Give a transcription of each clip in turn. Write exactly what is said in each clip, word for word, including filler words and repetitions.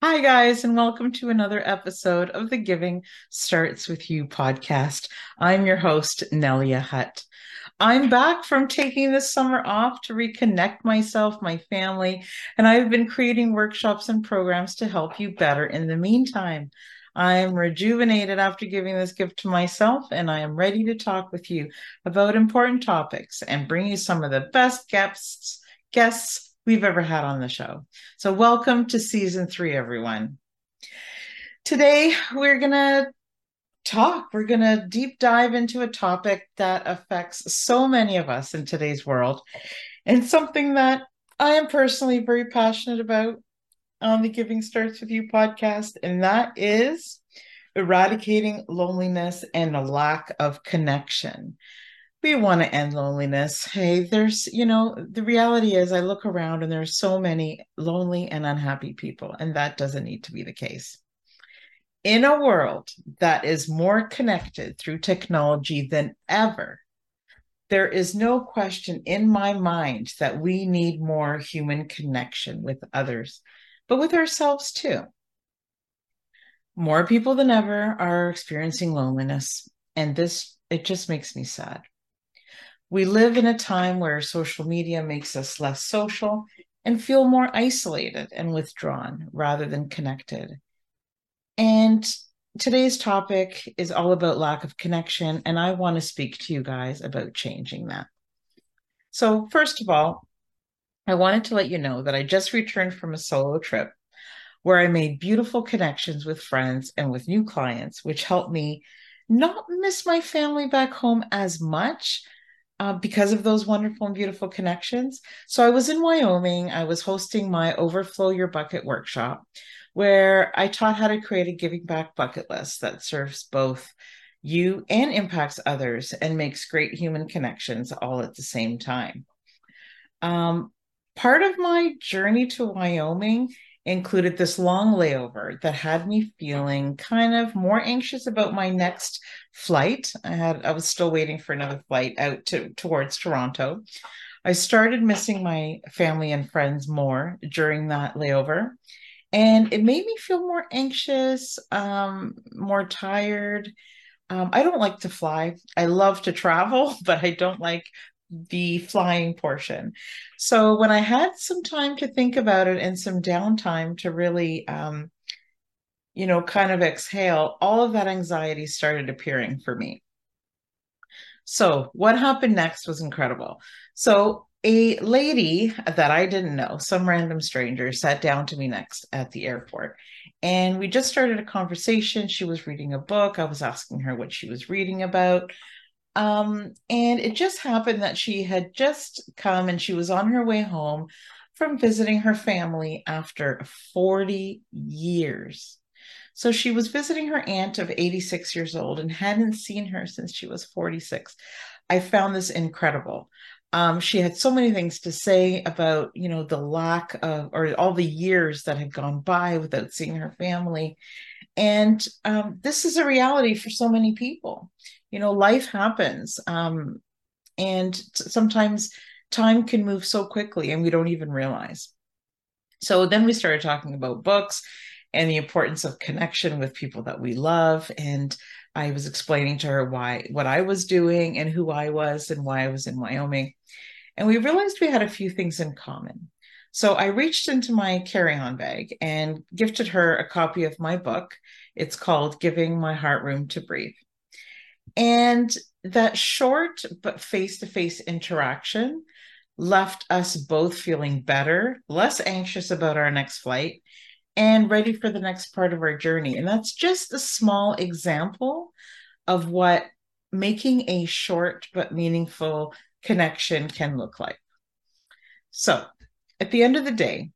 Hi guys, and welcome to another episode of the Giving Starts With You podcast. I'm your host, Nelia Hutt. I'm back from taking this summer off to reconnect myself, my family, and I've been creating workshops and programs to help you better in the meantime. I'm rejuvenated after giving this gift to myself, and I am ready to talk with you about important topics and bring you some of the best guests, guests, we've ever had on the show. So welcome to season three, everyone. Today, we're going to talk, we're going to deep dive into a topic that affects so many of us in today's world, and something that I am personally very passionate about on the Giving Starts With You podcast, and that is eradicating loneliness and a lack of connection. We want to end loneliness. Hey, there's, you know, the reality is I look around and there's so many lonely and unhappy people, and that doesn't need to be the case. In a world that is more connected through technology than ever, there is no question in my mind that we need more human connection with others, but with ourselves too. More people than ever are experiencing loneliness, and this, it just makes me sad. We live in a time where social media makes us less social and feel more isolated and withdrawn rather than connected. And today's topic is all about lack of connection, and I want to speak to you guys about changing that. So first of all, I wanted to let you know that I just returned from a solo trip where I made beautiful connections with friends and with new clients, which helped me not miss my family back home as much, Uh, because of those wonderful and beautiful connections. So I was in Wyoming. I was hosting my Overflow Your Bucket workshop, where I taught how to create a giving back bucket list that serves both you and impacts others and makes great human connections all at the same time. Um, part of my journey to Wyoming included this long layover that had me feeling kind of more anxious about my next flight. I had, I was still waiting for another flight out to, towards Toronto. I started missing my family and friends more during that layover, and it made me feel more anxious, um, more tired. Um, I don't like to fly. I love to travel, but I don't like the flying portion. So when I had some time to think about it and some downtime to really, um, you know, kind of exhale, all of that anxiety started appearing for me. So what happened next was incredible. So a lady that I didn't know, some random stranger, sat down to me next at the airport, and we just started a conversation. She was reading a book. I was asking her what she was reading about. Um, and it just happened that she had just come and she was on her way home from visiting her family after forty years. So she was visiting her aunt of eighty-six years old and hadn't seen her since she was forty-six. I found this incredible. Um, she had so many things to say about, you know, the lack of, or all the years that had gone by without seeing her family. And um, this is a reality for so many people. You know, life happens. Um, and t- sometimes time can move so quickly and we don't even realize. So then we started talking about books and the importance of connection with people that we love. And I was explaining to her why, what I was doing and who I was and why I was in Wyoming. And we realized we had a few things in common. So I reached into my carry-on bag and gifted her a copy of my book. It's called Giving My Heart Room to Breathe. And that short but face-to-face interaction left us both feeling better, less anxious about our next flight, and ready for the next part of our journey. And that's just a small example of what making a short but meaningful connection can look like. So at the end of the day,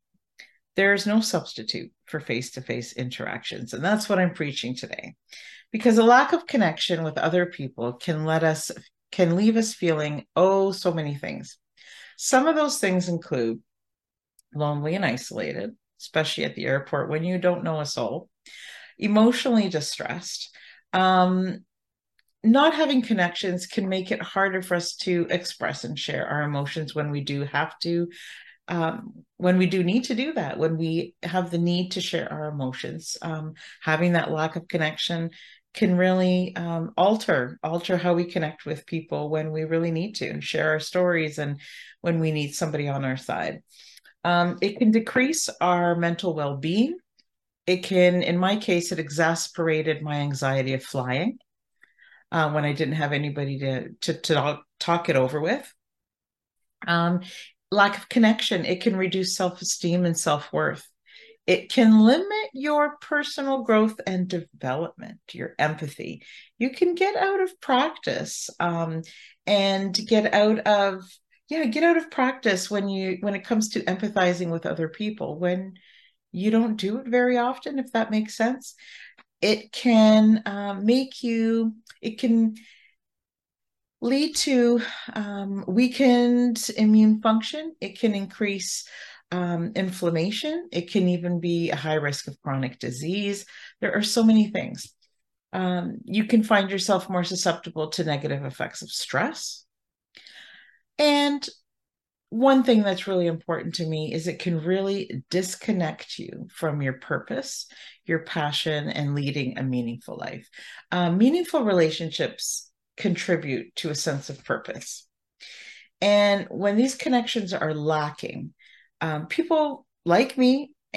there is no substitute for face-to-face interactions. And that's what I'm preaching today, because a lack of connection with other people can let us, can leave us feeling, oh, so many things. Some of those things include lonely and isolated, especially at the airport when you don't know a soul, emotionally distressed. Um, not having connections can make it harder for us to express and share our emotions when we do have to, um, when we do need to do that, when we have the need to share our emotions. Um, having that lack of connection can really um, alter, alter how we connect with people when we really need to, and share our stories and when we need somebody on our side. Um, it can decrease our mental well-being. It can, in my case, it exacerbated my anxiety of flying uh, when I didn't have anybody to, to, to talk it over with. Um, lack of connection, it can reduce self-esteem and self-worth. It can limit your personal growth and development, your empathy. You can get out of practice um, and get out of, yeah, get out of practice when you, when it comes to empathizing with other people, when you don't do it very often, if that makes sense. It can uh, make you, it can lead to um, weakened immune function. It can increase Um, inflammation. It can even be a high risk of chronic disease. There are so many things. Um, you can find yourself more susceptible to negative effects of stress. And one thing that's really important to me is it can really disconnect you from your purpose, your passion, and leading a meaningful life. Uh, meaningful relationships contribute to a sense of purpose. And when these connections are lacking, Um, people like me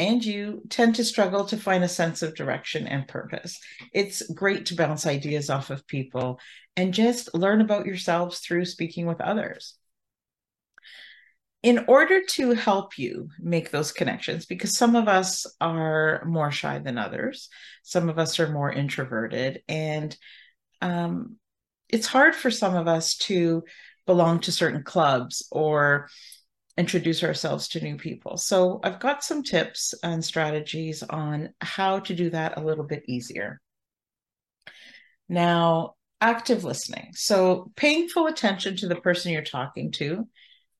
and you tend to struggle to find a sense of direction and purpose. It's great to bounce ideas off of people and just learn about yourselves through speaking with others. In order to help you make those connections, because some of us are more shy than others, some of us are more introverted, and um, it's hard for some of us to belong to certain clubs or introduce ourselves to new people. So I've got some tips and strategies on how to do that a little bit easier. Now, active listening. So paying full attention to the person you're talking to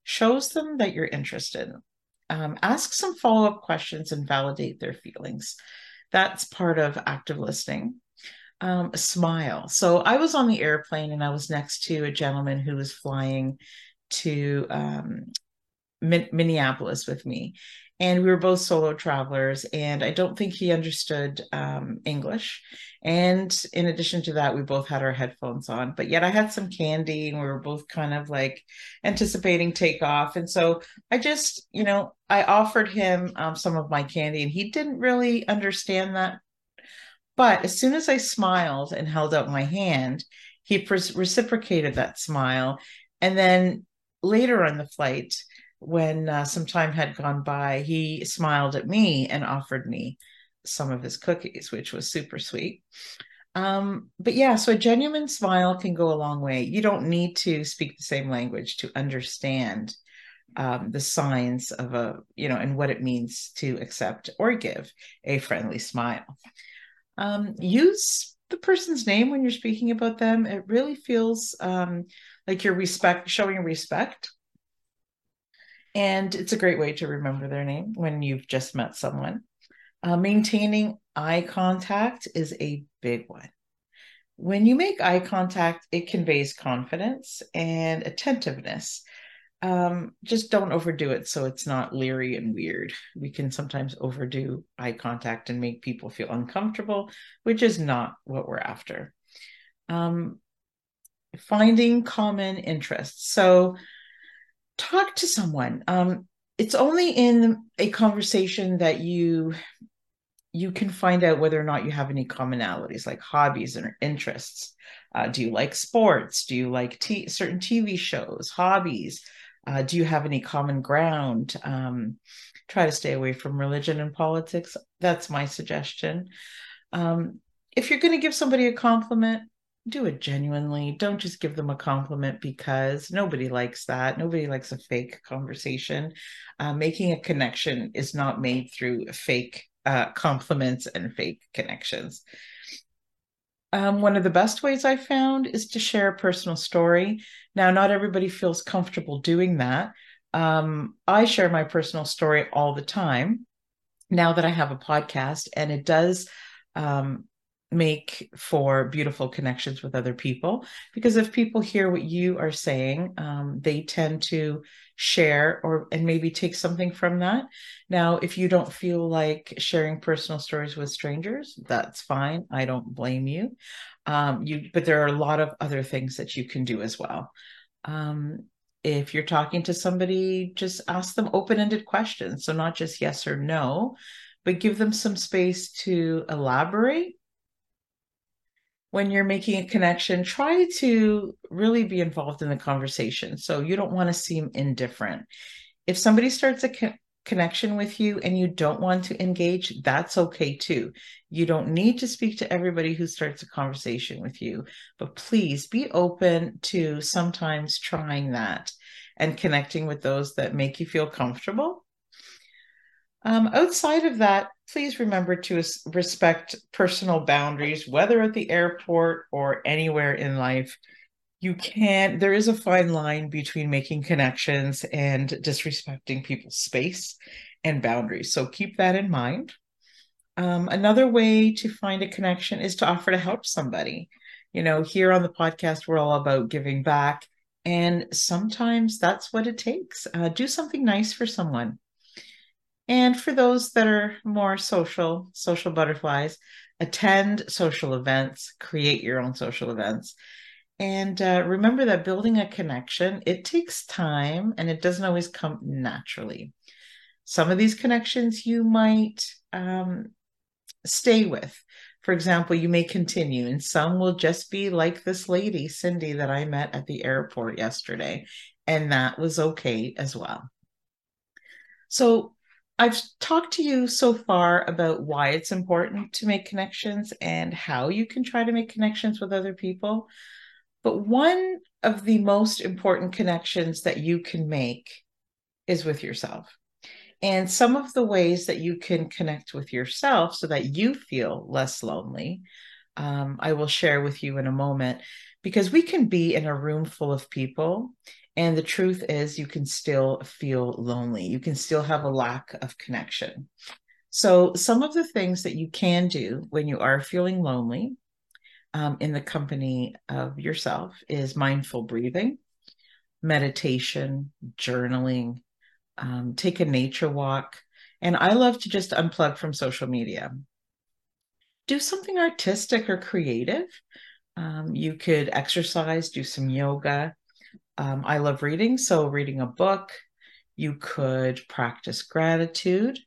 shows them that you're interested. Um, ask some follow-up questions and validate their feelings. That's part of active listening. Um, smile. So I was on the airplane and I was next to a gentleman who was flying to um, Minneapolis with me, and we were both solo travelers, and I don't think he understood um, English, and in addition to that we both had our headphones on, but yet I had some candy and we were both kind of like anticipating takeoff, and so I just, you know, I offered him um, some of my candy, and he didn't really understand that, but as soon as I smiled and held out my hand, he pres- reciprocated that smile. And then later on the flight, when uh, some time had gone by, he smiled at me and offered me some of his cookies, which was super sweet. Um, but yeah, so a genuine smile can go a long way. You don't need to speak the same language to understand um, the signs of a, you know, and what it means to accept or give a friendly smile. Um, use the person's name when you're speaking about them. It really feels um, like you're respect, showing respect. And it's a great way to remember their name when you've just met someone. Uh, maintaining eye contact is a big one. When you make eye contact, it conveys confidence and attentiveness. Um, just don't overdo it so it's not leery and weird. We can sometimes overdo eye contact and make people feel uncomfortable, which is not what we're after. Um, finding common interests. So talk to someone. Um, it's only in a conversation that you you can find out whether or not you have any commonalities, like hobbies and interests. Uh, do you like sports? Do you like t- certain T V shows, hobbies? Uh, do you have any common ground? Um, try to stay away from religion and politics. That's my suggestion. Um, if you're going to give somebody a compliment, do it genuinely. Don't just give them a compliment because nobody likes that. Nobody likes a fake conversation. Uh, making a connection is not made through fake uh, compliments and fake connections. Um, one of the best ways I found is to share a personal story. Now, not everybody feels comfortable doing that. Um, I share my personal story all the time now that I have a podcast, and it does um, make for beautiful connections with other people, because if people hear what you are saying, um, they tend to share or and maybe take something from that. Now, if you don't feel like sharing personal stories with strangers, that's fine. I don't blame you. Um, you but there are a lot of other things that you can do as well. Um, if you're talking to somebody, just ask them open-ended questions. So not just yes or no, but give them some space to elaborate. When you're making a connection, try to really be involved in the conversation. So you don't want to seem indifferent. If somebody starts a co- connection with you and you don't want to engage, that's okay too. You don't need to speak to everybody who starts a conversation with you, but please be open to sometimes trying that and connecting with those that make you feel comfortable. Um, outside of that, please remember to respect personal boundaries, whether at the airport or anywhere in life. You can't, there is a fine line between making connections and disrespecting people's space and boundaries. So keep that in mind. Um, another way to find a connection is to offer to help somebody. You know, here on the podcast, we're all about giving back. And sometimes that's what it takes. Uh, do something nice for someone. And for those that are more social, social butterflies, attend social events, create your own social events. And uh, remember that building a connection, it takes time and it doesn't always come naturally. Some of these connections you might um, stay with. For example, you may continue, and some will just be like this lady, Cindy, that I met at the airport yesterday. And that was okay as well. So I've talked to you so far about why it's important to make connections and how you can try to make connections with other people. But one of the most important connections that you can make is with yourself. And some of the ways that you can connect with yourself so that you feel less lonely, um, I will share with you in a moment, because we can be in a room full of people. And the truth is you can still feel lonely. You can still have a lack of connection. So some of the things that you can do when you are feeling lonely um, in the company of yourself is mindful breathing, meditation, journaling, um, take a nature walk. And I love to just unplug from social media. Do something artistic or creative. Um, you could exercise, do some yoga. Um, I love reading, so reading a book. You could practice gratitude.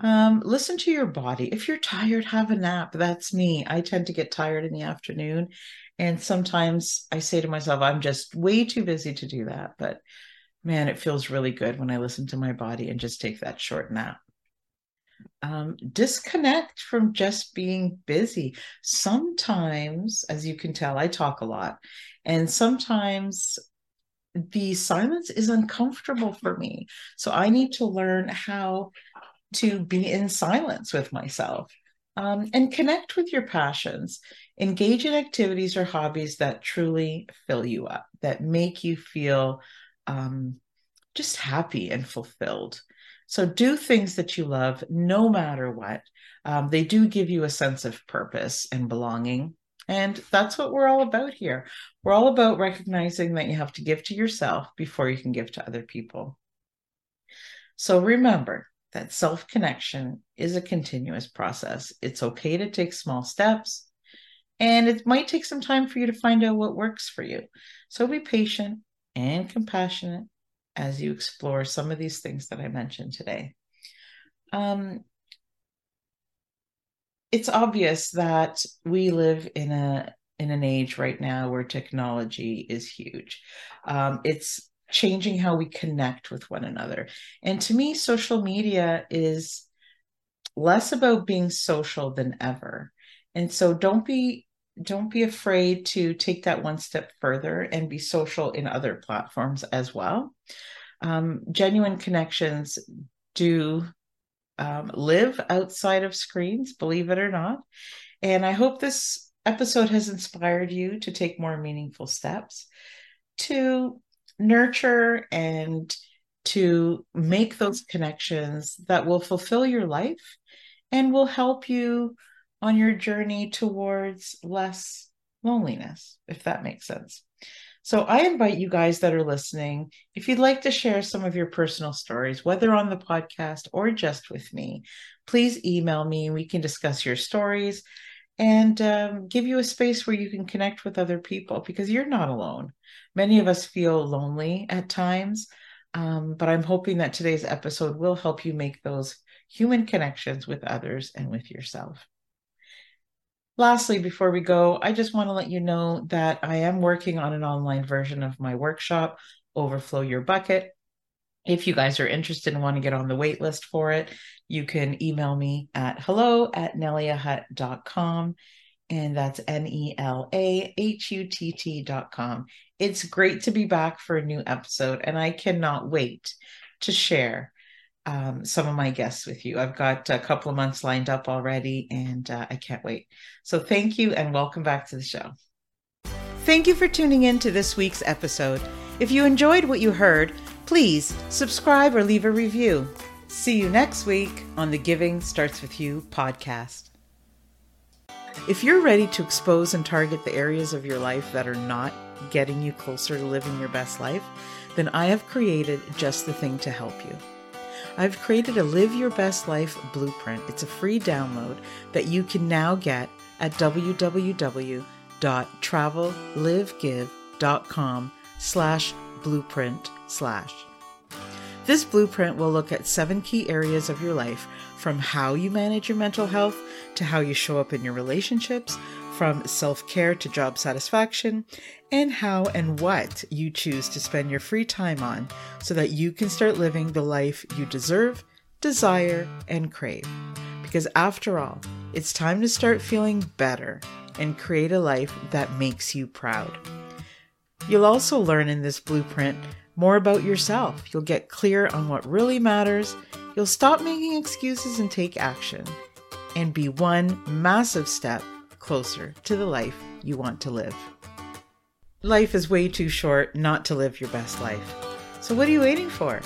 Um, listen to your body. If you're tired, have a nap. That's me. I tend to get tired in the afternoon. And sometimes I say to myself, I'm just way too busy to do that. But man, it feels really good when I listen to my body and just take that short nap. Um, disconnect from just being busy. Sometimes, as you can tell, I talk a lot, and sometimes the silence is uncomfortable for me. So I need to learn how to be in silence with myself, um, and connect with your passions. Engage in activities or hobbies that truly fill you up, that make you feel um, just happy and fulfilled. So do things that you love, no matter what. Um, they do give you a sense of purpose and belonging. And that's what we're all about here. We're all about recognizing that you have to give to yourself before you can give to other people. So remember that self-connection is a continuous process. It's okay to take small steps, and it might take some time for you to find out what works for you. So be patient and compassionate as you explore some of these things that I mentioned today. Um, it's obvious that we live in a in an age right now where technology is huge. Um, it's changing how we connect with one another. And to me, social media is less about being social than ever. And so don't be don't be afraid to take that one step further and be social in other platforms as well. Um, genuine connections do um, live outside of screens, believe it or not. And I hope this episode has inspired you to take more meaningful steps to nurture and to make those connections that will fulfill your life and will help you on your journey towards less loneliness, if that makes sense. So I invite you guys that are listening, if you'd like to share some of your personal stories, whether on the podcast or just with me, please email me and we can discuss your stories and um, give you a space where you can connect with other people, because you're not alone. Many of us feel lonely at times, um, but I'm hoping that today's episode will help you make those human connections with others and with yourself. Lastly, before we go, I just want to let you know that I am working on an online version of my workshop, Overflow Your Bucket. If you guys are interested and want to get on the wait list for it, you can email me at hello at nelia hutt dot com. And that's N E L A H U T T dot com. It's great to be back for a new episode, and I cannot wait to share Um, some of my guests with you. I've got a couple of months lined up already, and uh, I can't wait. So thank you and welcome back to the show. Thank you for tuning in to this week's episode. If you enjoyed what you heard, please subscribe or leave a review. See you next week on the Giving Starts With You podcast. If you're ready to expose and target the areas of your life that are not getting you closer to living your best life, then I have created just the thing to help you. I've created a Live Your Best Life Blueprint. It's a free download that you can now get at www.travellivegive.com slash blueprint slash. This blueprint will look at seven key areas of your life, from how you manage your mental health to how you show up in your relationships, from self-care to job satisfaction, and how and what you choose to spend your free time on so that you can start living the life you deserve, desire, and crave. Because after all, it's time to start feeling better and create a life that makes you proud. You'll also learn in this blueprint more about yourself. You'll get clear on what really matters. You'll stop making excuses and take action and be one massive step closer to the life you want to live. Life is way too short not to live your best life. So what are you waiting for?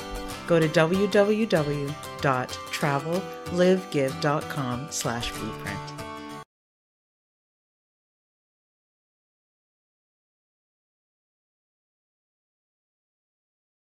Go to www.travellivegive.com slash blueprint.